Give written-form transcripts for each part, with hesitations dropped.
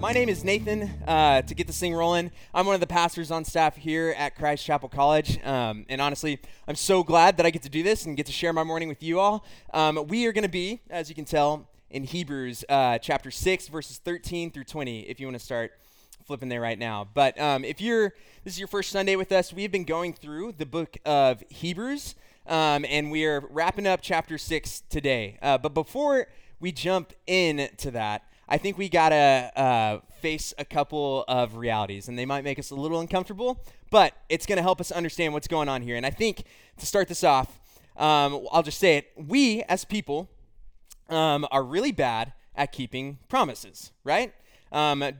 My name is Nathan. To get this thing rolling, I'm one of the pastors on staff here at Christ Chapel College, and honestly, I'm so glad that I get to do this and get to share my morning with you all. We are going to be, as you can tell, in Hebrews chapter 6, verses 13 through 20, if you want to start flipping there right now. But this is your first Sunday with us, we've been going through the book of Hebrews, and we are wrapping up chapter 6 today. But before we jump into that, I think we got to face a couple of realities, and they might make us a little uncomfortable, but it's going to help us understand what's going on here. And I think to start this off, I'll just say it. We as people are really bad at keeping promises, right?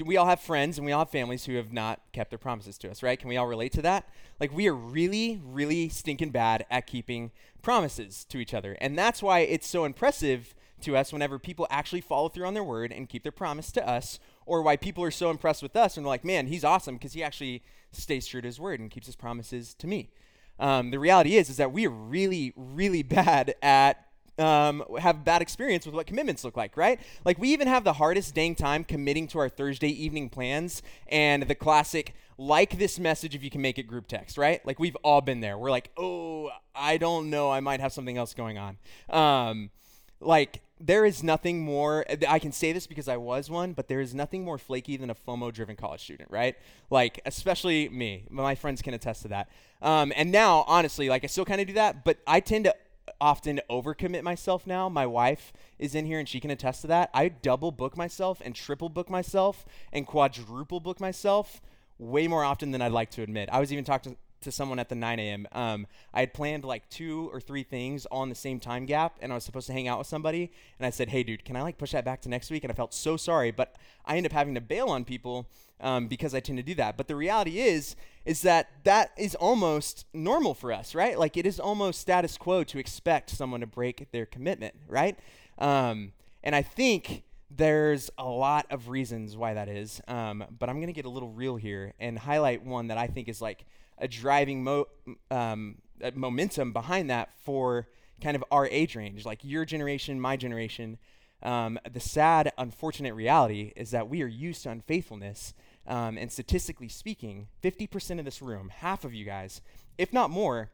We all have friends and we all have families who have not kept their promises to us, right? Can we all relate to that? Like, we are really, really stinking bad at keeping promises to each other. And that's why it's so impressive to us whenever people actually follow through on their word and keep their promise to us, or why people are so impressed with us and they're like, man, he's awesome because he actually stays true to his word and keeps his promises to me. The reality is that we are really, really bad at have bad experience with what commitments look like, right? Like, we even have the hardest dang time committing to our Thursday evening plans and the classic, like this message if you can make it group text, right? Like, we've all been there. We're like, oh, I don't know, I might have something else going on. There is nothing more, I can say this because I was one, but there is nothing more flaky than a FOMO-driven college student, right? Like, especially me. My friends can attest to that. And now, honestly, I still kind of do that, but I tend to often overcommit myself now. My wife is in here and she can attest to that. I double book myself and triple book myself and quadruple book myself way more often than I'd like to admit. I was even talking to someone at the 9 a.m. I had planned 2 or 3 things all in the same time gap, and I was supposed to hang out with somebody, and I said, hey dude, can I push that back to next week? And I felt so sorry, but I end up having to bail on people because I tend to do that. But the reality is that is almost normal for us, right? Like, it is almost status quo to expect someone to break their commitment, right? And I think there's a lot of reasons why that is, but I'm going to get a little real here and highlight one that I think is a driving momentum behind that for kind of our age range, like your generation, my generation. The sad, unfortunate reality is that we are used to unfaithfulness, and statistically speaking, 50% of this room, half of you guys, if not more,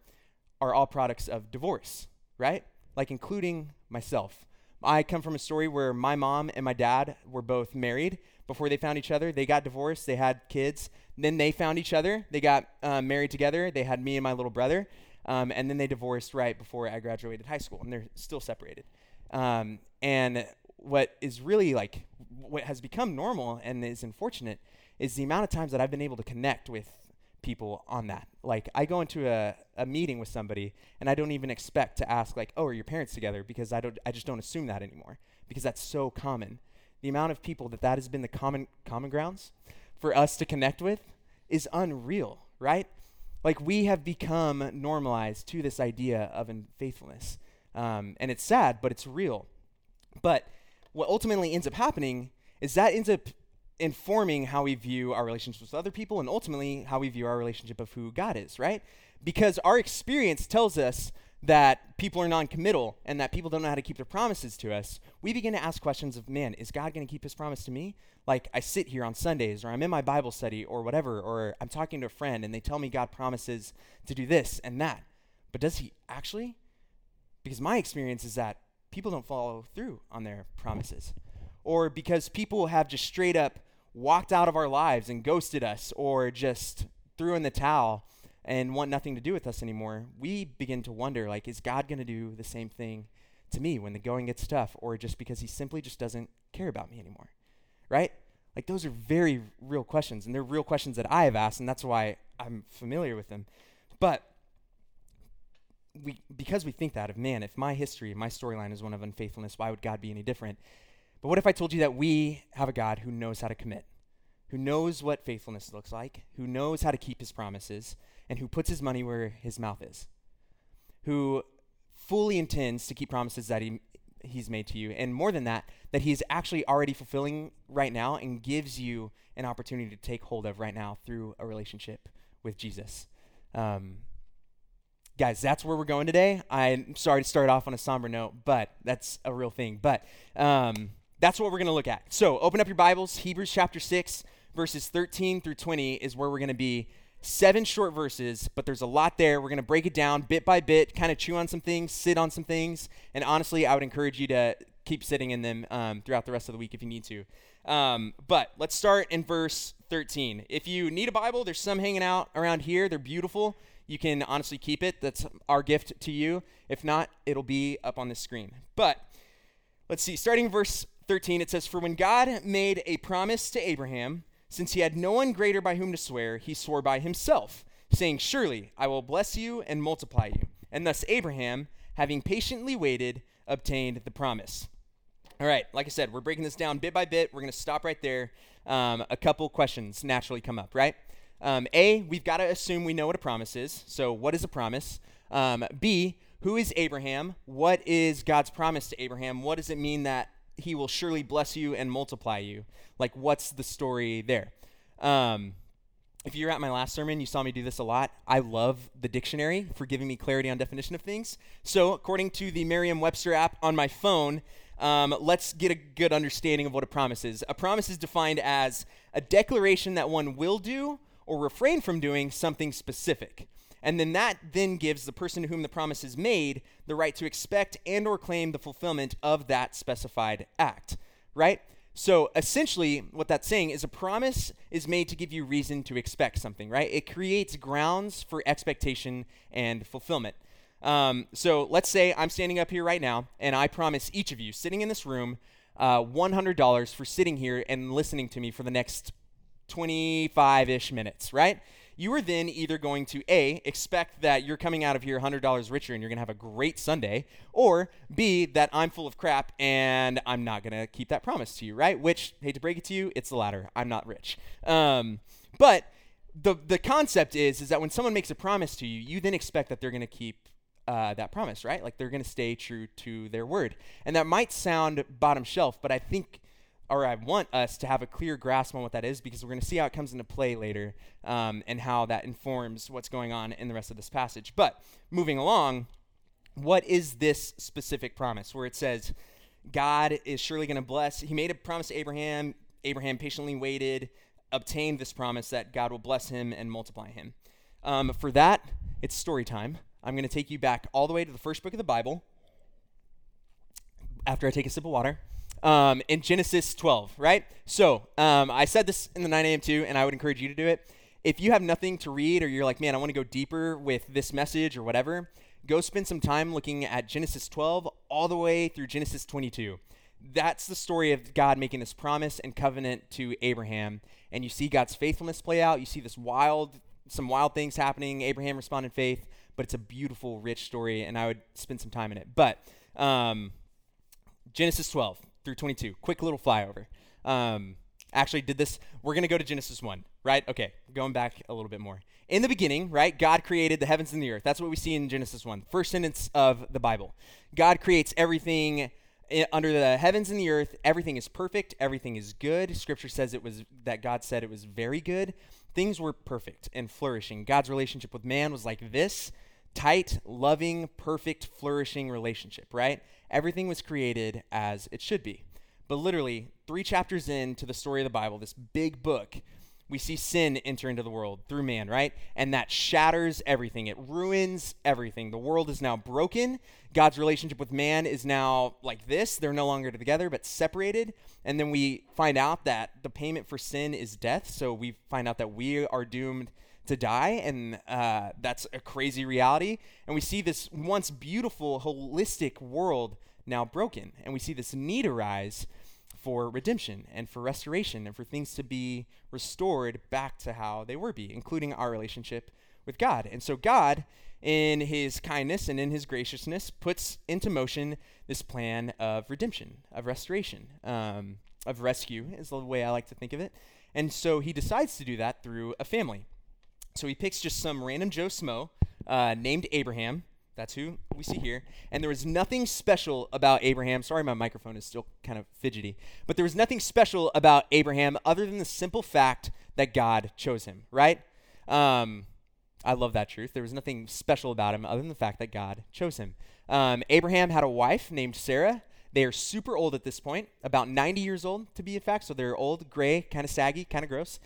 are all products of divorce, right? Including myself. I come from a story where my mom and my dad were both married before they found each other. They got divorced. They had kids. Then they found each other. They got married together. They had me and my little brother. And then they divorced right before I graduated high school, and they're still separated. And what is really what has become normal and is unfortunate is the amount of times that I've been able to connect with people on that. I go into a meeting with somebody and I don't even expect to ask oh, are your parents together? Because I just don't assume that anymore, because that's so common. The amount of people that has been the common grounds for us to connect with is unreal, right? We have become normalized to this idea of unfaithfulness. And it's sad, but it's real. But what ultimately ends up happening is that ends up informing how we view our relationships with other people and ultimately how we view our relationship of who God is, right? Because our experience tells us that people are non-committal and that people don't know how to keep their promises to us. We begin to ask questions of, man, is God going to keep his promise to me? I sit here on Sundays, or I'm in my Bible study or whatever, or I'm talking to a friend and they tell me God promises to do this and that. But does he actually? Because my experience is that people don't follow through on their promises, or because people have just straight up walked out of our lives and ghosted us, or just threw in the towel and want nothing to do with us anymore. We begin to wonder, is God going to do the same thing to me when the going gets tough, or just because he simply just doesn't care about me anymore, right? Those are very real questions, and they're real questions that I have asked, and that's why I'm familiar with them. But because we think that of, man, if my history, my storyline is one of unfaithfulness, why would God be any different? But what if I told you that we have a God who knows how to commit? who knows what faithfulness looks like, who knows how to keep his promises, and who puts his money where his mouth is, who fully intends to keep promises that he's made to you, and more than that, that he's actually already fulfilling right now and gives you an opportunity to take hold of right now through a relationship with Jesus. Guys, that's where we're going today. I'm sorry to start off on a somber note, but that's a real thing. But that's what we're going to look at. So open up your Bibles. Hebrews chapter 6, verses 13 through 20 is where we're going to be. 7 short verses, but there's a lot there. We're going to break it down bit by bit, kind of chew on some things, sit on some things. And honestly, I would encourage you to keep sitting in them throughout the rest of the week if you need to. But let's start in verse 13. If you need a Bible, there's some hanging out around here. They're beautiful. You can honestly keep it. That's our gift to you. If not, it'll be up on the screen. But let's see. Starting in verse 13, it says, "For when God made a promise to Abraham, since he had no one greater by whom to swear, he swore by himself, saying, 'Surely I will bless you and multiply you.' And thus Abraham, having patiently waited, obtained the promise." All right, like I said, we're breaking this down bit by bit. We're going to stop right there. A couple questions naturally come up, right? A, we've got to assume we know what a promise is. So what is a promise? B, who is Abraham? What is God's promise to Abraham? What does it mean that he will surely bless you and multiply you? Like, what's the story there? If you were at my last sermon, you saw me do this a lot. I love the dictionary for giving me clarity on definition of things. So according to the Merriam-Webster app on my phone, let's get a good understanding of what a promise is. A promise is defined as a declaration that one will do or refrain from doing something specific. And then that then gives the person to whom the promise is made the right to expect and or claim the fulfillment of that specified act, right? So essentially what that's saying is a promise is made to give you reason to expect something, right? It creates grounds for expectation and fulfillment. So let's say I'm standing up here right now and I promise each of you sitting in this room $100 for sitting here and listening to me for the next 25-ish minutes, right? You are then either going to A, expect that you're coming out of here $100 richer and you're going to have a great Sunday, or B, that I'm full of crap and I'm not going to keep that promise to you, right? Which, hate to break it to you, it's the latter. I'm not rich. But the concept is that when someone makes a promise to you, you then expect that they're going to keep that promise, right? Like they're going to stay true to their word. And that might sound bottom shelf, but I want us to have a clear grasp on what that is, because we're going to see how it comes into play later and how that informs what's going on in the rest of this passage. But moving along, what is this specific promise where it says God is surely going to bless? He made a promise to Abraham. Abraham patiently waited, obtained this promise that God will bless him and multiply him. For that, it's story time. I'm going to take you back all the way to the first book of the Bible after I take a sip of water. In Genesis 12, right? So I said this in the 9 a.m. too, and I would encourage you to do it. If you have nothing to read or you're like, man, I want to go deeper with this message or whatever, go spend some time looking at Genesis 12 all the way through Genesis 22. That's the story of God making this promise and covenant to Abraham. And you see God's faithfulness play out. You see some wild things happening. Abraham responded in faith, but it's a beautiful, rich story, and I would spend some time in it. But Genesis 12. Through 22, quick little flyover. Actually did this. We're going to go to Genesis 1, right? Okay, going back a little bit more. In the beginning, right, God created the heavens and the earth. That's what we see in Genesis 1, first sentence of the Bible. God creates everything under the heavens and the earth. Everything is perfect. Everything is good. Scripture says God said it was very good. Things were perfect and flourishing. God's relationship with man was like this: tight, loving, perfect, flourishing relationship, right? Everything was created as it should be. But literally, 3 chapters into the story of the Bible, this big book, we see sin enter into the world through man, right? And that shatters everything. It ruins everything. The world is now broken. God's relationship with man is now like this. They're no longer together, but separated. And then we find out that the payment for sin is death. So we find out that we are doomed to die, and that's a crazy reality. And we see this once beautiful, holistic world now broken, and we see this need arise for redemption and for restoration and for things to be restored back to how they were be, including our relationship with God. And so God, in his kindness and in his graciousness, puts into motion this plan of redemption, of restoration. of rescue is the way I like to think of it. And so he decides to do that through a family. So he picks just some random Joe Smo named Abraham. That's who we see here. And there was nothing special about Abraham. Sorry, my microphone is still kind of fidgety. But there was nothing special about Abraham other than the simple fact that God chose him, right? I love that truth. There was nothing special about him other than the fact that God chose him. Abraham had a wife named Sarah. They are super old at this point, about 90 years old to be a fact. So they're old, gray, kind of saggy, kind of gross.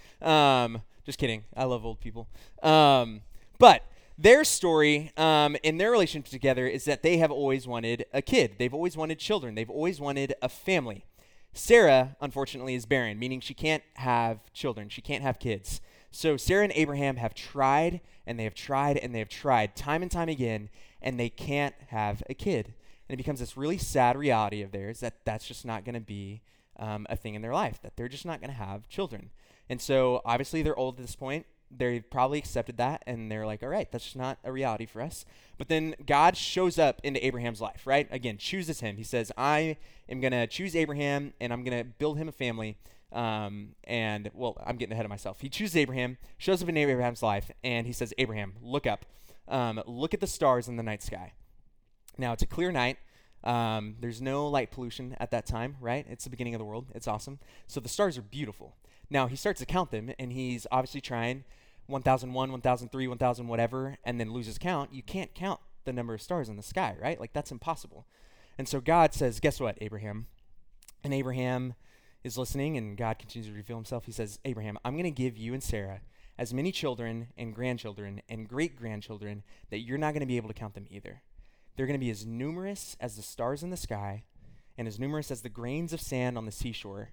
Just kidding. I love old people. But their story and their relationship together is that they have always wanted a kid. They've always wanted children. They've always wanted a family. Sarah, unfortunately, is barren, meaning she can't have children. She can't have kids. So Sarah and Abraham have tried, and they have tried, and they have tried time and time again, and they can't have a kid. And it becomes this really sad reality of theirs that that's just not going to be a thing in their life, that they're just not going to have children. And so obviously they're old at this point. They've probably accepted that, and they're like, all right, that's just not a reality for us. But then God shows up into Abraham's life, right? Again, chooses him. He says, I am going to choose Abraham, and I'm going to build him a family. I'm getting ahead of myself. He chooses Abraham, shows up in Abraham's life, and he says, Abraham, look up. Look at the stars in the night sky. Now, it's a clear night. There's no light pollution at that time, right? It's the beginning of the world. It's awesome. So the stars are beautiful. Now, he starts to count them, and he's obviously trying 1,001, 1,003, 1,000 whatever, and then loses count. You can't count the number of stars in the sky, right? Like, that's impossible. And so God says, guess what, Abraham? And Abraham is listening, and God continues to reveal himself. He says, Abraham, I'm going to give you and Sarah as many children and grandchildren and great-grandchildren that you're not going to be able to count them either. They're going to be as numerous as the stars in the sky and as numerous as the grains of sand on the seashore.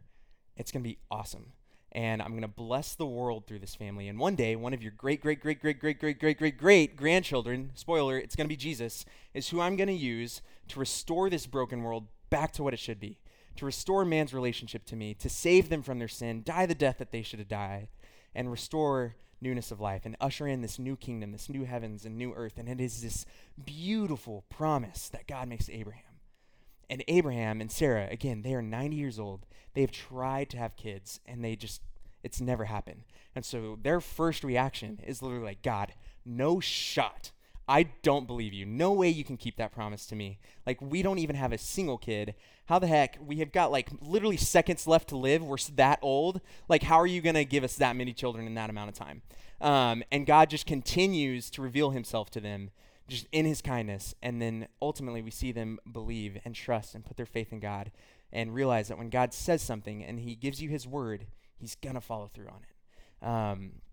It's going to be awesome. And I'm going to bless the world through this family. And one day, one of your great-great-great-great-great-great-great-great-grandchildren, spoiler, it's going to be Jesus, is who I'm going to use to restore this broken world back to what it should be, to restore man's relationship to me, to save them from their sin, die the death that they should have died, and restore newness of life, and usher in this new kingdom, this new heavens and new earth. And it is this beautiful promise that God makes to Abraham. And Abraham and Sarah, again, they are 90 years old. They have tried to have kids, and it's never happened. And so their first reaction is literally like, God, no shot. I don't believe you. No way you can keep that promise to me. Like, we don't even have a single kid. How the heck? We have got, like, literally seconds left to live. We're that old. Like, how are you going to give us that many children in that amount of time? And God just continues to reveal himself to them just in his kindness. And then ultimately we see them believe and trust and put their faith in God and realize that when God says something and he gives you his word, he's going to follow through on it.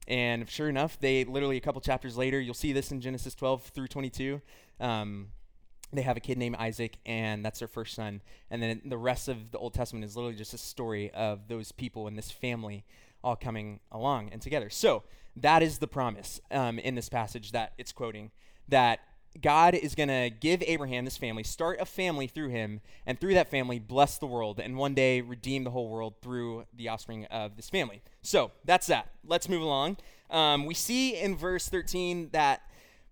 And sure enough, they literally a couple chapters later, you'll see this in Genesis 12 through 22, they have a kid named Isaac, and that's their first son. And then the rest of the Old Testament is literally just a story of those people and this family all coming along and together. So that is the promise in this passage that it's quoting, that God is going to give Abraham this family, start a family through him, and through that family, bless the world, and one day redeem the whole world through the offspring of this family. So that's that. Let's move along. We see in verse 13 that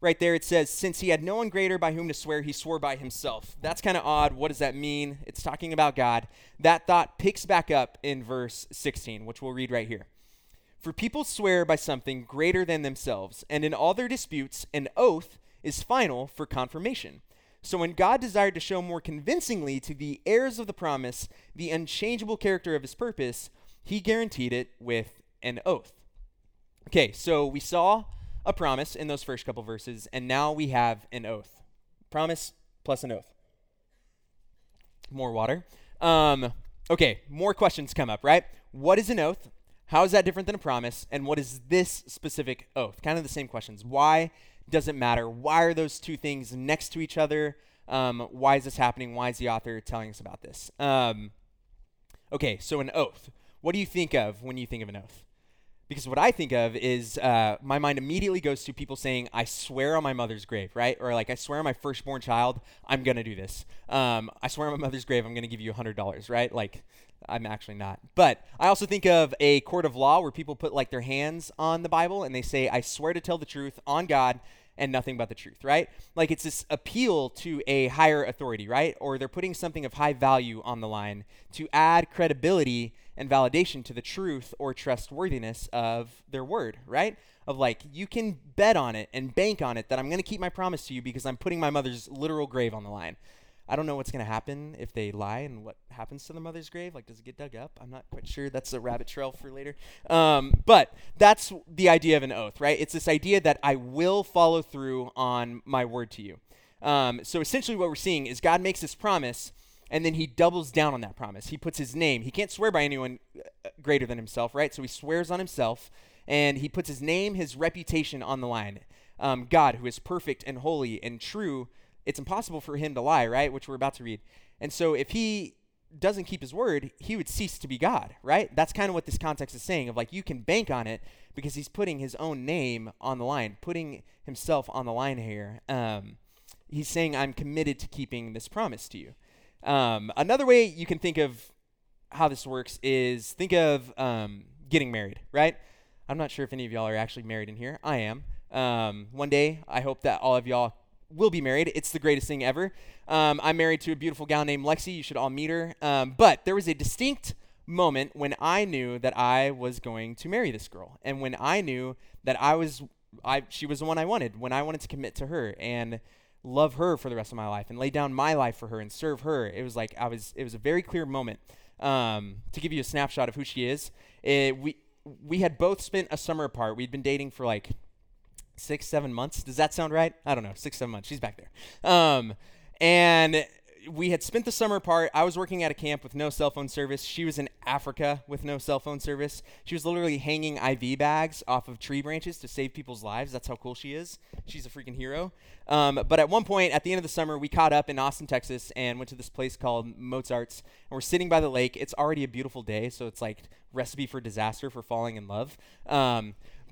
right there it says, since he had no one greater by whom to swear, he swore by himself. That's kind of odd. What does that mean? It's talking about God. That thought picks back up in verse 16, which we'll read right here. For people swear by something greater than themselves, and in all their disputes, an oath is final for confirmation. So when God desired to show more convincingly to the heirs of the promise the unchangeable character of his purpose, he guaranteed it with an oath. Okay, so we saw a promise in those first couple verses, and now we have an oath. Promise plus an oath. More water. Okay, more questions come up, right? What is an oath? How is that different than a promise? And what is this specific oath? Kind of the same questions. Why doesn't matter? Why are those two things next to each other? Why is this happening? Why is the author telling us about this? Okay, so an oath. What do you think of when you think of an oath? Because what I think of is my mind immediately goes to people saying, I swear on my mother's grave, right? Or like, I swear on my firstborn child, I'm going to do this. I swear on my mother's grave, I'm going to give you $100, right? Like, I'm actually not. But I also think of a court of law where people put like their hands on the Bible and they say, I swear to tell the truth on God and nothing but the truth, right? Like it's this appeal to a higher authority, right? Or they're putting something of high value on the line to add credibility and validation to the truth or trustworthiness of their word, right? Of like, you can bet on it and bank on it that I'm going to keep my promise to you because I'm putting my mother's literal grave on the line. I don't know what's going to happen if they lie and what happens to the mother's grave. Like, does it get dug up? I'm not quite sure. That's a rabbit trail for later. But that's the idea of an oath, right? It's this idea that I will follow through on my word to you. So essentially what we're seeing is God makes this promise, and then he doubles down on that promise. He puts his name. He can't swear by anyone greater than himself, right? So he swears on himself, and he puts his name, his reputation on the line. God, who is perfect and holy and true, it's impossible for him to lie, right? Which we're about to read. And so if he doesn't keep his word, he would cease to be God, right? That's kind of what this context is saying, of like, you can bank on it because he's putting his own name on the line, putting himself on the line here. He's saying, I'm committed to keeping this promise to you. Another way you can think of how this works is think of getting married, right? I'm not sure if any of y'all are actually married in here. I am. One day, I hope that all of y'all will be married. It's the greatest thing ever. I'm married to a beautiful gal named Lexi. You should all meet her. But there was a distinct moment when I knew that I was going to marry this girl. And when I knew that she was the one I wanted, when I wanted to commit to her and love her for the rest of my life and lay down my life for her and serve her. It was like, it was a very clear moment. To give you a snapshot of who she is, we had both spent a summer apart. We'd been dating for like 6-7 months. Does that sound right? I don't know. 6-7 months. She's back there. And we had spent the summer apart. I was working at a camp with no cell phone service. She was in Africa with no cell phone service. She was literally hanging IV bags off of tree branches to save people's lives. That's how cool she is. She's a freaking hero. But at one point, at the end of the summer, we caught up in Austin, Texas, and went to this place called Mozart's. And we're sitting by the lake. It's already a beautiful day, so it's like recipe for disaster for falling in love.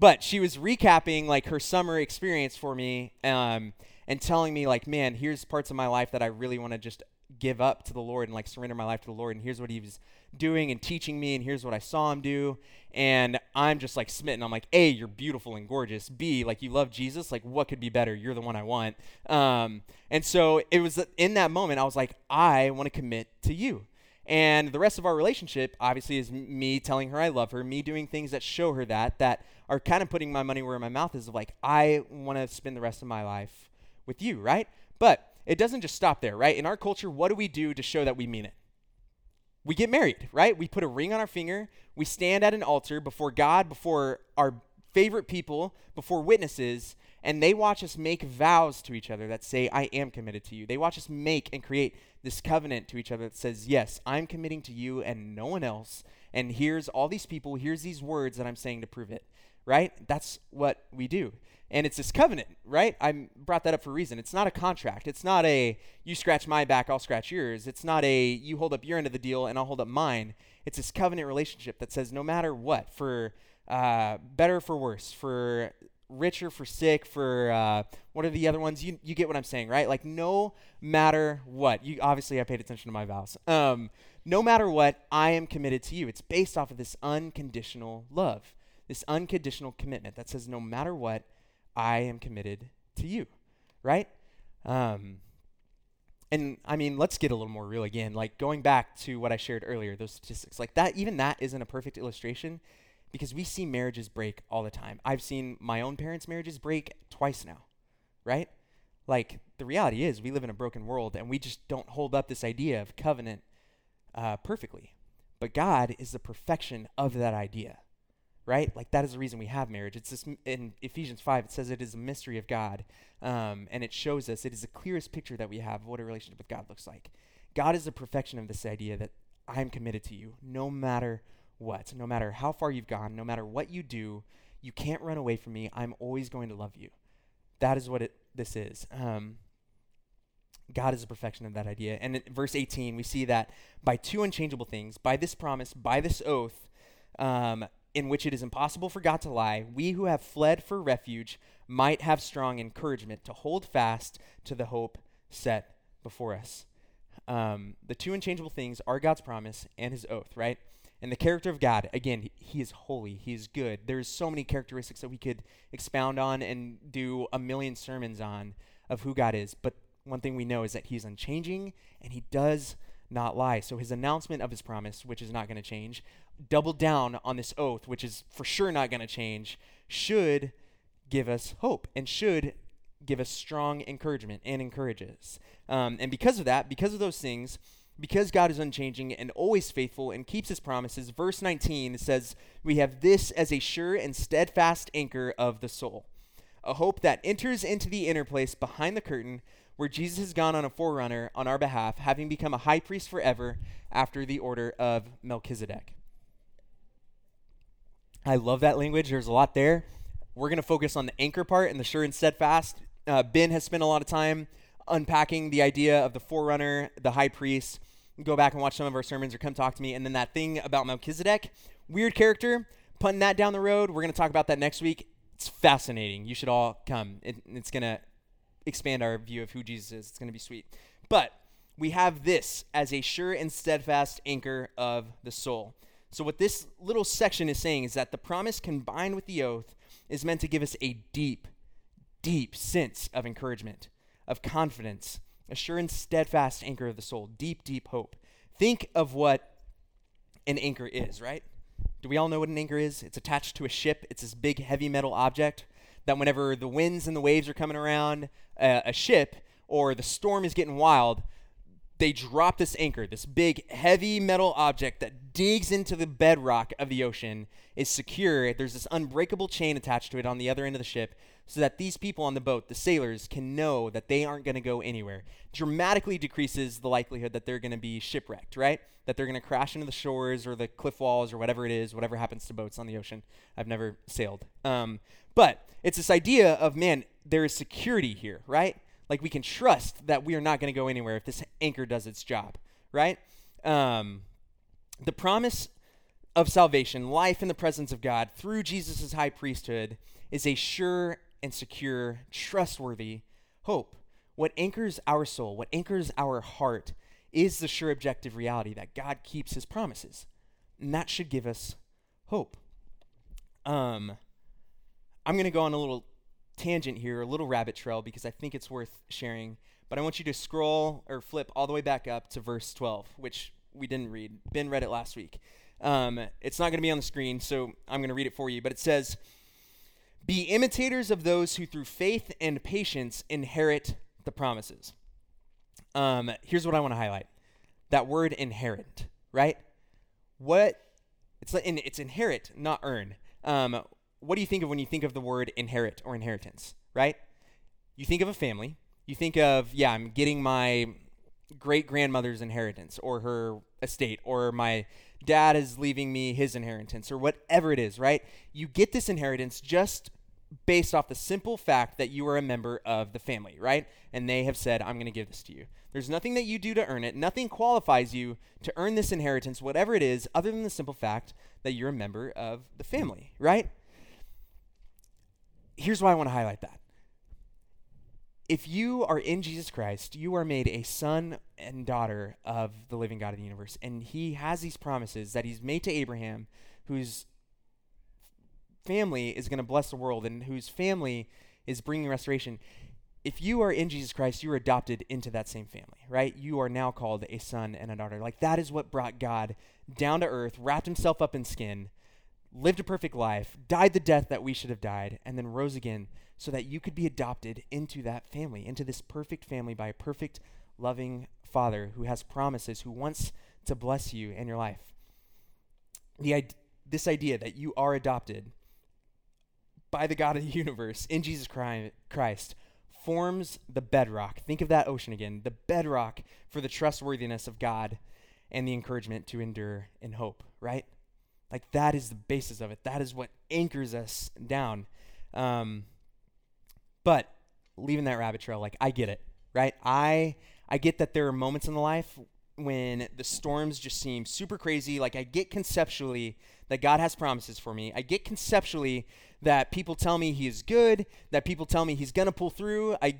But she was recapping like her summer experience for me and telling me like, man, here's parts of my life that I really want to just give up to the Lord and like surrender my life to the Lord. And here's what he was doing and teaching me. And here's what I saw him do. And I'm just like smitten. I'm like, A, you're beautiful and gorgeous. B, like you love Jesus. Like what could be better? You're the one I want. And so it was in that moment, I was like, I want to commit to you. And the rest of our relationship, obviously, is me telling her I love her, me doing things that show her that are kind of putting my money where my mouth is, of like, I want to spend the rest of my life with you, right? But it doesn't just stop there, right? In our culture, what do we do to show that we mean it? We get married, right? We put a ring on our finger. We stand at an altar before God, before our favorite people, before witnesses, and they watch us make vows to each other that say, I am committed to you. They watch us make and create this covenant to each other that says, yes, I'm committing to you and no one else. And here's all these people, here's these words that I'm saying to prove it, right? That's what we do. And it's this covenant, right? I brought that up for a reason. It's not a contract. It's not a, you scratch my back, I'll scratch yours. It's not a, you hold up your end of the deal and I'll hold up mine. It's this covenant relationship that says no matter what, for better, for worse, for richer, for sick, for what are the other ones? You get what I'm saying, right? Like no matter what, obviously I paid attention to my vows. No matter what, I am committed to you. It's based off of this unconditional love, this unconditional commitment that says no matter what, I am committed to you, right? And I mean, let's get a little more real again, like going back to what I shared earlier, those statistics, like that, even that isn't a perfect illustration. Because we see marriages break all the time. I've seen my own parents' marriages break twice now, right? Like, the reality is we live in a broken world, and we just don't hold up this idea of covenant perfectly. But God is the perfection of that idea, right? Like, that is the reason we have marriage. It's this, in Ephesians 5, it says it is a mystery of God, and it shows us it is the clearest picture that we have of what a relationship with God looks like. God is the perfection of this idea that I am committed to you no matter what. No matter how far you've gone, no matter what you do, you can't run away from me. I'm always going to love you. That is what this is. God is the perfection of that idea. And in verse 18, we see that by two unchangeable things, by this promise, by this oath, in which it is impossible for God to lie, we who have fled for refuge might have strong encouragement to hold fast to the hope set before us. The two unchangeable things are God's promise and his oath, right? And the character of God, again, he is holy, he is good. There's so many characteristics that we could expound on and do a million sermons on of who God is. But one thing we know is that he's unchanging and he does not lie. So his announcement of his promise, which is not going to change, doubled down on this oath, which is for sure not going to change, should give us hope and should give us strong encouragement and encourages. And because of that, because of those things, because God is unchanging and always faithful and keeps his promises, verse 19 says, we have this as a sure and steadfast anchor of the soul, a hope that enters into the inner place behind the curtain where Jesus has gone on a forerunner on our behalf, having become a high priest forever after the order of Melchizedek. I love that language. There's a lot there. We're going to focus on the anchor part and the sure and steadfast. Ben has spent a lot of time unpacking the idea of the forerunner, the high priest. Go back and watch some of our sermons or come talk to me. And then that thing about Melchizedek, weird character, punting that down the road. We're going to talk about that next week. It's fascinating. You should all come. It's going to expand our view of who Jesus is. It's going to be sweet. But we have this as a sure and steadfast anchor of the soul. So what this little section is saying is that the promise combined with the oath is meant to give us a deep, deep sense of encouragement, of confidence, a sure and steadfast anchor of the soul, deep, deep hope. Think of what an anchor is, right? Do we all know what an anchor is? It's attached to a ship. It's this big, heavy metal object that whenever the winds and the waves are coming around a ship or the storm is getting wild, they drop this anchor, this big, heavy metal object that digs into the bedrock of the ocean, is secure. There's this unbreakable chain attached to it on the other end of the ship so that these people on the boat, the sailors, can know that they aren't going to go anywhere. Dramatically decreases the likelihood that they're going to be shipwrecked, right? That they're going to crash into the shores or the cliff walls or whatever it is, whatever happens to boats on the ocean. I've never sailed. But it's this idea of, man, there is security here, right? Like, we can trust that we are not going to go anywhere if this anchor does its job, right? The promise of salvation, life in the presence of God through Jesus' high priesthood, is a sure and secure, trustworthy hope. What anchors our soul, what anchors our heart, is the sure objective reality that God keeps his promises. And that should give us hope. I'm going to go on a little tangent here, a little rabbit trail, because I think it's worth sharing, but I want you to scroll or flip all the way back up to verse 12, which we didn't read. Ben read it last week. It's not going to be on the screen, so I'm going to read it for you, but it says, be imitators of those who through faith and patience inherit the promises. Here's what I want to highlight. That word inherit, right? It's inherit, not earn. What do you think of when you think of the word inherit or inheritance, right? You think of a family. You think of, yeah, I'm getting my great-grandmother's inheritance or her estate, or my dad is leaving me his inheritance, or whatever it is, right? You get this inheritance just based off the simple fact that you are a member of the family, right? And they have said, I'm going to give this to you. There's nothing that you do to earn it. Nothing qualifies you to earn this inheritance, whatever it is, other than the simple fact that you're a member of the family, right? Here's why I want to highlight that. If you are in Jesus Christ, you are made a son and daughter of the living God of the universe. And he has these promises that he's made to Abraham, whose family is going to bless the world and whose family is bringing restoration. If you are in Jesus Christ, you are adopted into that same family, right? You are now called a son and a daughter. Like, that is what brought God down to earth, wrapped himself up in skin, lived a perfect life, died the death that we should have died, and then rose again so that you could be adopted into that family, into this perfect family by a perfect, loving Father who has promises, who wants to bless you in your life. This idea that you are adopted by the God of the universe in Jesus Christ forms the bedrock. Think of that ocean again, the bedrock for the trustworthiness of God and the encouragement to endure in hope, right? Like, that is the basis of it. That is what anchors us down. But leaving that rabbit trail, like, I get it, right? I get that there are moments in the life when the storms just seem super crazy. Like, I get conceptually that God has promises for me. I get conceptually that people tell me he is good, that people tell me he's going to pull through. I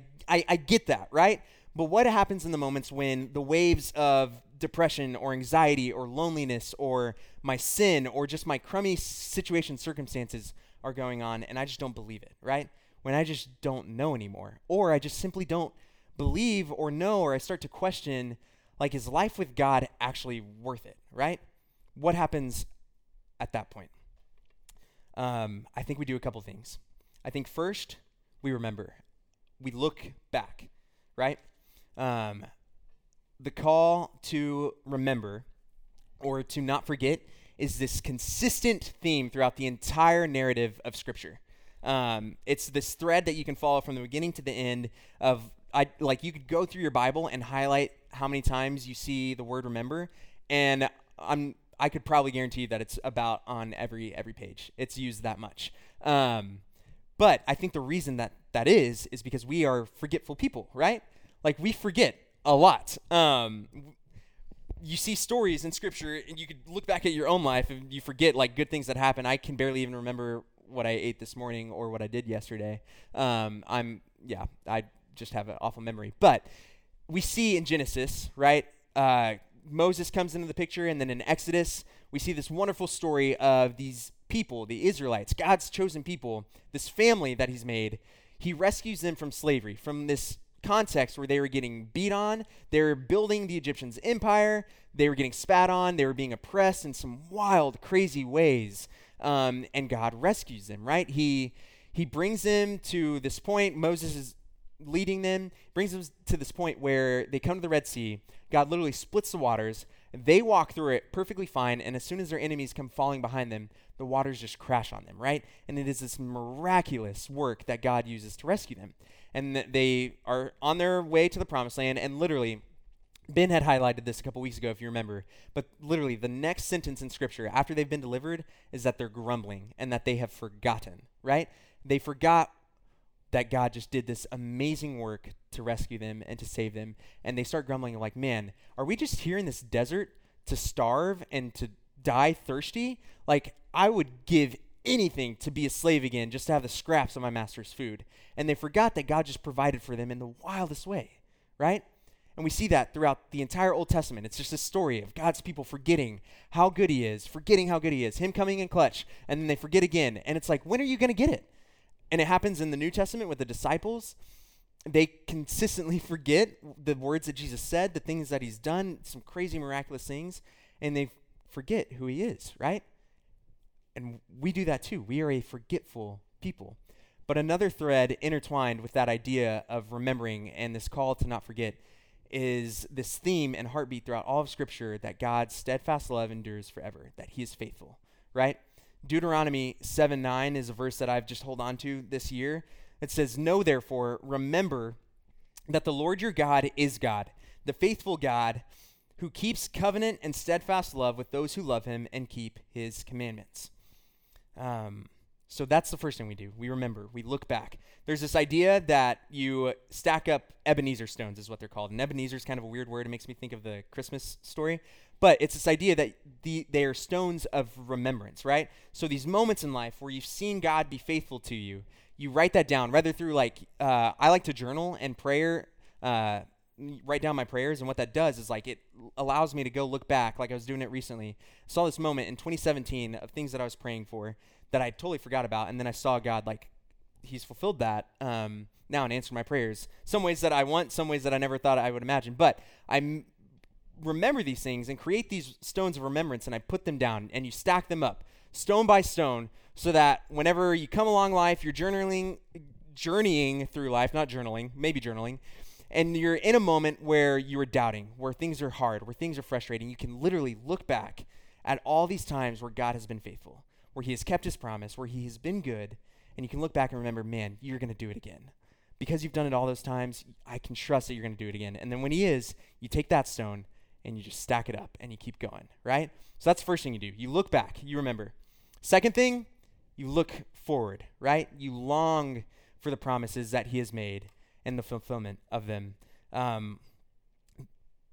get that, right? But what happens in the moments when the waves of depression or anxiety or loneliness or my sin or just my crummy situation, circumstances are going on, and I just don't believe it, right? When I just don't know anymore, or I just simply don't believe or know, or I start to question, like, is life with God actually worth it, right? What happens at that point? I think we do a couple things. I think first, we remember. We look back, right? The call to remember or to not forget is this consistent theme throughout the entire narrative of Scripture. It's this thread that you can follow from the beginning to the end of, you could go through your Bible and highlight how many times you see the word remember, and I could probably guarantee you that it's about on every page. It's used that much. But I think the reason that is because we are forgetful people, right? Like, we forget a lot. You see stories in Scripture, and you could look back at your own life, and you forget, like, good things that happen. I can barely even remember what I ate this morning or what I did yesterday. I just have an awful memory. But we see in Genesis, right, Moses comes into the picture, and then in Exodus, we see this wonderful story of these people, the Israelites, God's chosen people, this family that he's made. He rescues them from slavery, from this context where they were getting beat on, they were building the Egyptians' empire, they were getting spat on, they were being oppressed in some wild, crazy ways, and God rescues them, right? He brings them to this point. Moses is leading them, brings them to this point where they come to the Red Sea. God literally splits the waters. They walk through it perfectly fine, and as soon as their enemies come falling behind them, the waters just crash on them, right? And it is this miraculous work that God uses to rescue them. And they are on their way to the Promised Land, and literally, Ben had highlighted this a couple weeks ago, if you remember, but literally the next sentence in Scripture after they've been delivered is that they're grumbling and that they have forgotten, right? They forgot that God just did this amazing work to rescue them and to save them, and they start grumbling like, man, are we just here in this desert to starve and to die thirsty? Like, I would give anything to be a slave again just to have the scraps of my master's food. And they forgot that God just provided for them in the wildest way, right? And we see that throughout the entire Old Testament. It's just a story of God's people forgetting how good he is, him coming in clutch, and then they forget again. And it's like, when are you going to get it? And it happens in the New Testament with the disciples. They consistently forget the words that Jesus said, the things that he's done, some crazy miraculous things, and they forget who he is, right? And we do that too. We are a forgetful people. But another thread intertwined with that idea of remembering and this call to not forget is this theme and heartbeat throughout all of Scripture that God's steadfast love endures forever, that he is faithful, right? Deuteronomy 7:9 is a verse that I've just held on to this year. It says, "Know therefore, remember that the Lord your God is God, the faithful God who keeps covenant and steadfast love with those who love him and keep his commandments." So that's the first thing we do. We remember. We look back. There's this idea that you stack up Ebenezer stones is what they're called. And Ebenezer is kind of a weird word. It makes me think of the Christmas story. But it's this idea that they are stones of remembrance, right? So these moments in life where you've seen God be faithful to you, you write that down. Rather through I like to journal and prayer, write down my prayers. And what that does is it allows me to go look back. Like, I was doing it recently. I saw this moment in 2017 of things that I was praying for that I totally forgot about, and then I saw God, he's fulfilled that now and answered my prayers. Some ways that I want, some ways that I never thought I would imagine, but I remember these things and create these stones of remembrance, and I put them down, and you stack them up, stone by stone, so that whenever you come along life, you're journeying through life, not journaling, maybe journaling, and you're in a moment where you are doubting, where things are hard, where things are frustrating, you can literally look back at all these times where God has been faithful, where he has kept his promise, where he has been good, and you can look back and remember, man, you're going to do it again. Because you've done it all those times, I can trust that you're going to do it again. And then when he is, you take that stone and you just stack it up and you keep going, right? So that's the first thing you do. You look back, you remember. Second thing, you look forward, right? You long for the promises that he has made and the fulfillment of them.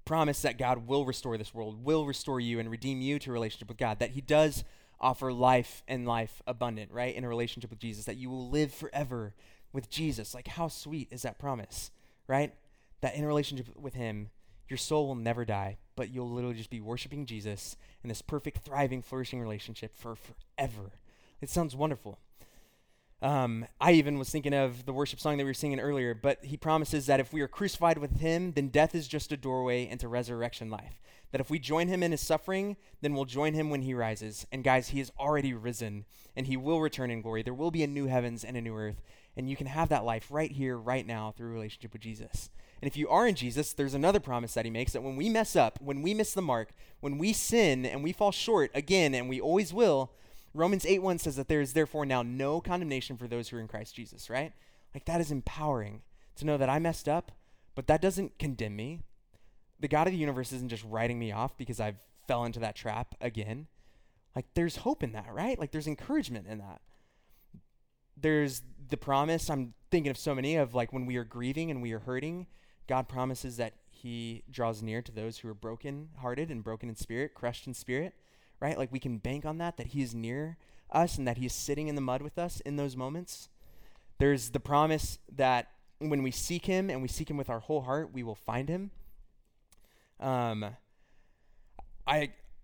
Promise that God will restore this world, will restore you and redeem you to a relationship with God, that he does offer life and life abundant, right, in a relationship with Jesus, that you will live forever with Jesus. Like, how sweet is that promise, right? That in a relationship with him, your soul will never die, but you'll literally just be worshiping Jesus in this perfect, thriving, flourishing relationship for forever. It sounds wonderful. I even was thinking of the worship song that we were singing earlier, but he promises that if we are crucified with him, then death is just a doorway into resurrection life. That if we join him in his suffering, then we'll join him when he rises. And guys, he is already risen, and he will return in glory. There will be a new heavens and a new earth, and you can have that life right here, right now, through a relationship with Jesus. And if you are in Jesus, there's another promise that he makes, that when we mess up, when we miss the mark, when we sin and we fall short again, and we always will, Romans 8:1 says that there is therefore now no condemnation for those who are in Christ Jesus, right? Like, that is empowering to know that I messed up, but that doesn't condemn me. The God of the universe isn't just writing me off because I fell into that trap again. Like, there's hope in that, right? Like, there's encouragement in that. There's the promise, I'm thinking of so many, of like when we are grieving and we are hurting, God promises that he draws near to those who are broken-hearted and broken in spirit, crushed in spirit, right? Like, we can bank on that he is near us and that he is sitting in the mud with us in those moments. There's the promise that when we seek him and we seek him with our whole heart, we will find him. I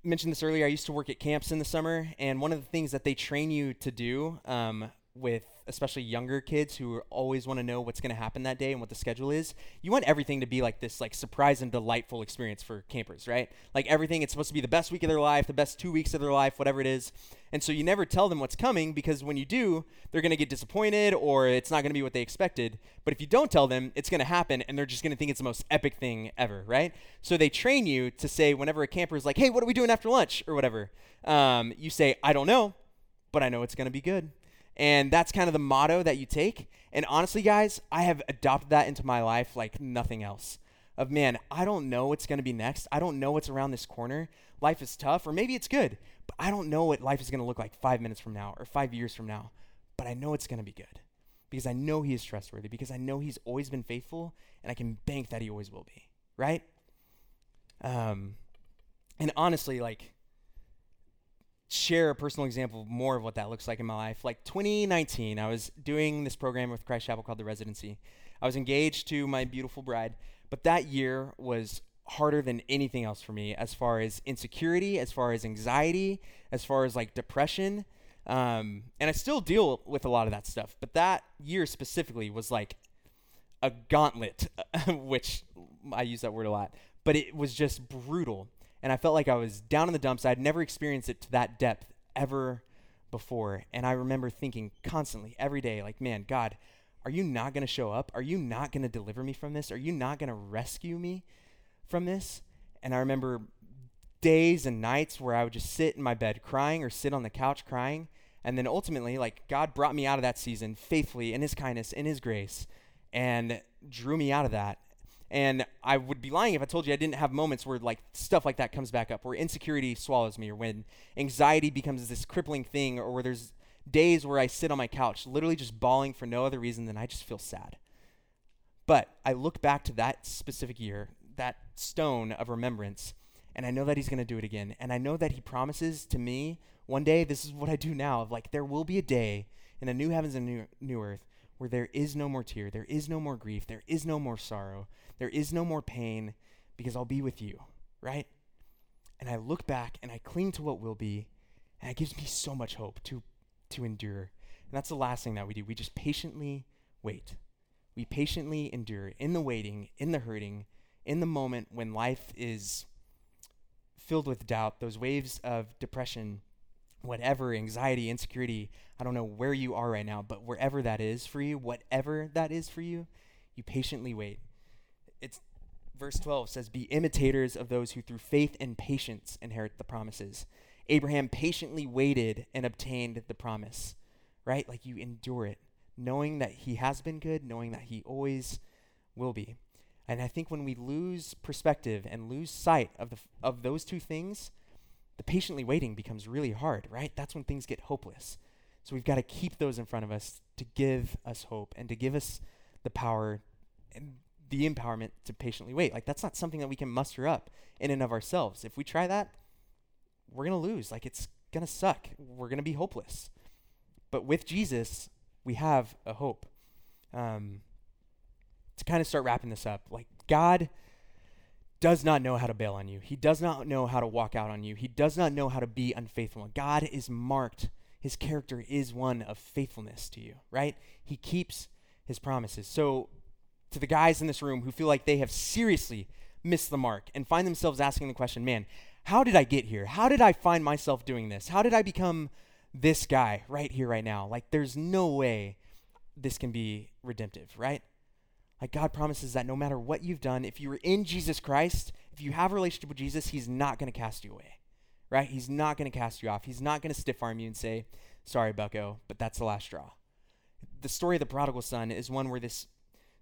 mentioned this earlier. I used to work at camps in the summer, and one of the things that they train you to do with especially younger kids who always want to know what's going to happen that day and what the schedule is, you want everything to be like this, like, surprise and delightful experience for campers, right? Like, everything, it's supposed to be the best week of their life, the best 2 weeks of their life, whatever it is. And so you never tell them what's coming, because when you do, they're going to get disappointed or it's not going to be what they expected. But if you don't tell them, it's going to happen and they're just going to think it's the most epic thing ever, right? So they train you to say, whenever a camper is like, hey, what are we doing after lunch or whatever? You say, I don't know, but I know it's going to be good. And that's kind of the motto that you take. And honestly, guys, I have adopted that into my life like nothing else. Of, man, I don't know what's going to be next. I don't know what's around this corner. Life is tough, or maybe it's good. But I don't know what life is going to look like 5 minutes from now or 5 years from now. But I know it's going to be good, because I know he is trustworthy, because I know he's always been faithful, and I can bank that he always will be, right? And honestly, like, share a personal example of more of what that looks like in my life. Like, 2019, I was doing this program with Christ Chapel called The Residency. I was engaged to my beautiful bride, but that year was harder than anything else for me, as far as insecurity, as far as anxiety, as far as like depression. And I still deal with a lot of that stuff, but that year specifically was like a gauntlet, which I use that word a lot, but it was just brutal. And I felt like I was down in the dumps. I'd never experienced it to that depth ever before. And I remember thinking constantly every day, like, man, God, are you not going to show up? Are you not going to deliver me from this? Are you not going to rescue me from this? And I remember days and nights where I would just sit in my bed crying or sit on the couch crying. And then ultimately, like, God brought me out of that season faithfully in his kindness, in his grace, and drew me out of that. And I would be lying if I told you I didn't have moments where like stuff like that comes back up, where insecurity swallows me, or when anxiety becomes this crippling thing, or where there's days where I sit on my couch literally just bawling for no other reason than I just feel sad. But I look back to that specific year, that stone of remembrance, and I know that he's going to do it again. And I know that he promises to me one day, this is what I do now, of like, there will be a day in a new heavens and new earth where there is no more tear, there is no more grief, there is no more sorrow, there is no more pain, because I'll be with you, right? And I look back and I cling to what will be, and it gives me so much hope to endure. And that's the last thing that we do. We just patiently wait. We patiently endure in the waiting, in the hurting, in the moment when life is filled with doubt, those waves of depression, whatever, anxiety, insecurity, I don't know where you are right now, but wherever that is for you, whatever that is for you, you patiently wait. It's verse 12 says, be imitators of those who through faith and patience inherit the promises. Abraham patiently waited and obtained the promise, right? Like, you endure it, knowing that he has been good, knowing that he always will be. And I think when we lose perspective and lose sight of those two things, the patiently waiting becomes really hard, right? That's when things get hopeless. So we've got to keep those in front of us to give us hope and to give us the power and the empowerment to patiently wait. Like, that's not something that we can muster up in and of ourselves. If we try that, we're going to lose. Like, it's going to suck. We're going to be hopeless. But with Jesus, we have a hope. To kind of start wrapping this up, like, God does not know how to bail on you. He does not know how to walk out on you. He does not know how to be unfaithful. God is marked. His character is one of faithfulness to you, right? He keeps his promises. So to the guys in this room who feel like they have seriously missed the mark and find themselves asking the question, man, how did I get here? How did I find myself doing this? How did I become this guy right here, right now? Like, there's no way this can be redemptive, right? Like, God promises that no matter what you've done, if you were in Jesus Christ, if you have a relationship with Jesus, he's not going to cast you away, right? He's not going to cast you off. He's not going to stiff arm you and say, sorry, bucko, but that's the last straw. The story of the prodigal son is one where this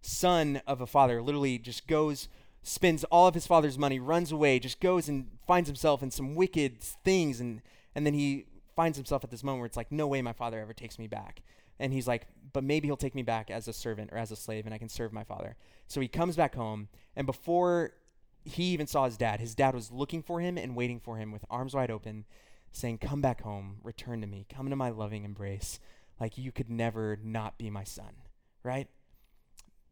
son of a father literally just goes, spends all of his father's money, runs away, just goes and finds himself in some wicked things. And then he finds himself at this moment where it's like, no way my father ever takes me back. And he's like, but maybe he'll take me back as a servant or as a slave and I can serve my father. So he comes back home, and before he even saw his dad was looking for him and waiting for him with arms wide open, saying, come back home, return to me, come to my loving embrace. Like, you could never not be my son, right?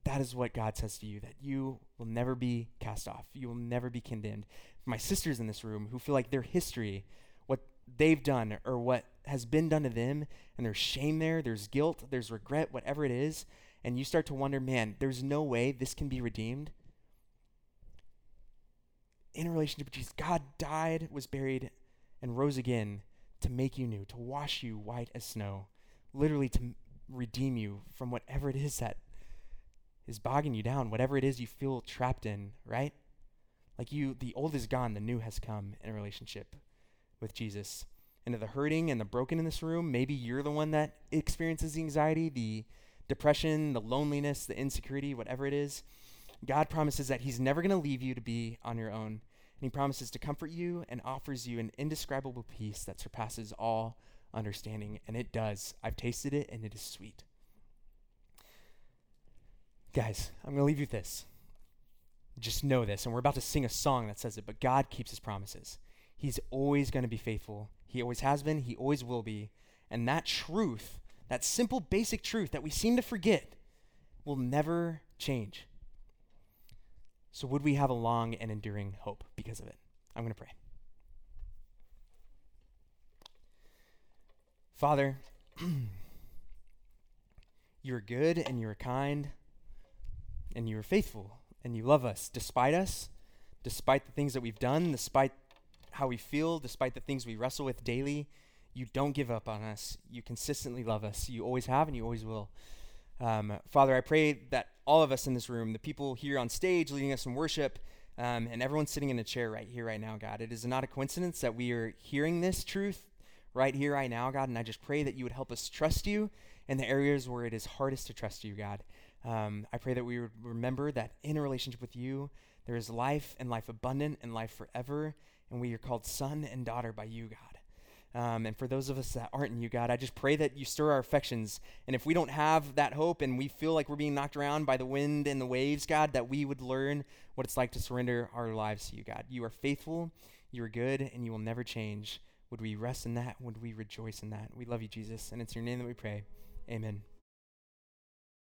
That is what God says to you, that you will never be cast off. You will never be condemned. My sisters in this room who feel like their history, what they've done or what has been done to them, and there's shame there, there's guilt, there's regret, whatever it is, and you start to wonder, man, there's no way this can be redeemed. In a relationship with Jesus, God died, was buried, and rose again to make you new, to wash you white as snow, literally to redeem you from whatever it is that is bogging you down, whatever it is you feel trapped in, right? Like, you, the old is gone, the new has come in a relationship with Jesus. And to the hurting and the broken in this room, maybe you're the one that experiences the anxiety, the depression, the loneliness, the insecurity, whatever it is. God promises that he's never going to leave you to be on your own. And he promises to comfort you and offers you an indescribable peace that surpasses all understanding. And it does. I've tasted it, and it is sweet. Guys, I'm going to leave you with this. Just know this. And we're about to sing a song that says it, but God keeps his promises. He's always going to be faithful. He always has been. He always will be. And that truth, that simple, basic truth that we seem to forget, will never change. So would we have a long and enduring hope because of it? I'm going to pray. Father, you are good and you are kind and you are faithful and you love us, despite the things that we've done, despite how we feel, despite the things we wrestle with daily. You don't give up on us. You consistently love us. You always have and you always will. Father, I pray that all of us in this room, the people here on stage leading us in worship, and everyone sitting in a chair right here, right now, God, it is not a coincidence that we are hearing this truth right here, right now, God, and I just pray that you would help us trust you in the areas where it is hardest to trust you, God. I pray that we would remember that in a relationship with you, there is life and life abundant and life forever, and we are called son and daughter by you, God. And for those of us that aren't in you, God, I just pray that you stir our affections. And if we don't have that hope and we feel like we're being knocked around by the wind and the waves, God, that we would learn what it's like to surrender our lives to you, God. You are faithful, you are good, and you will never change. Would we rest in that? Would we rejoice in that? We love you, Jesus. And it's your name that we pray. Amen.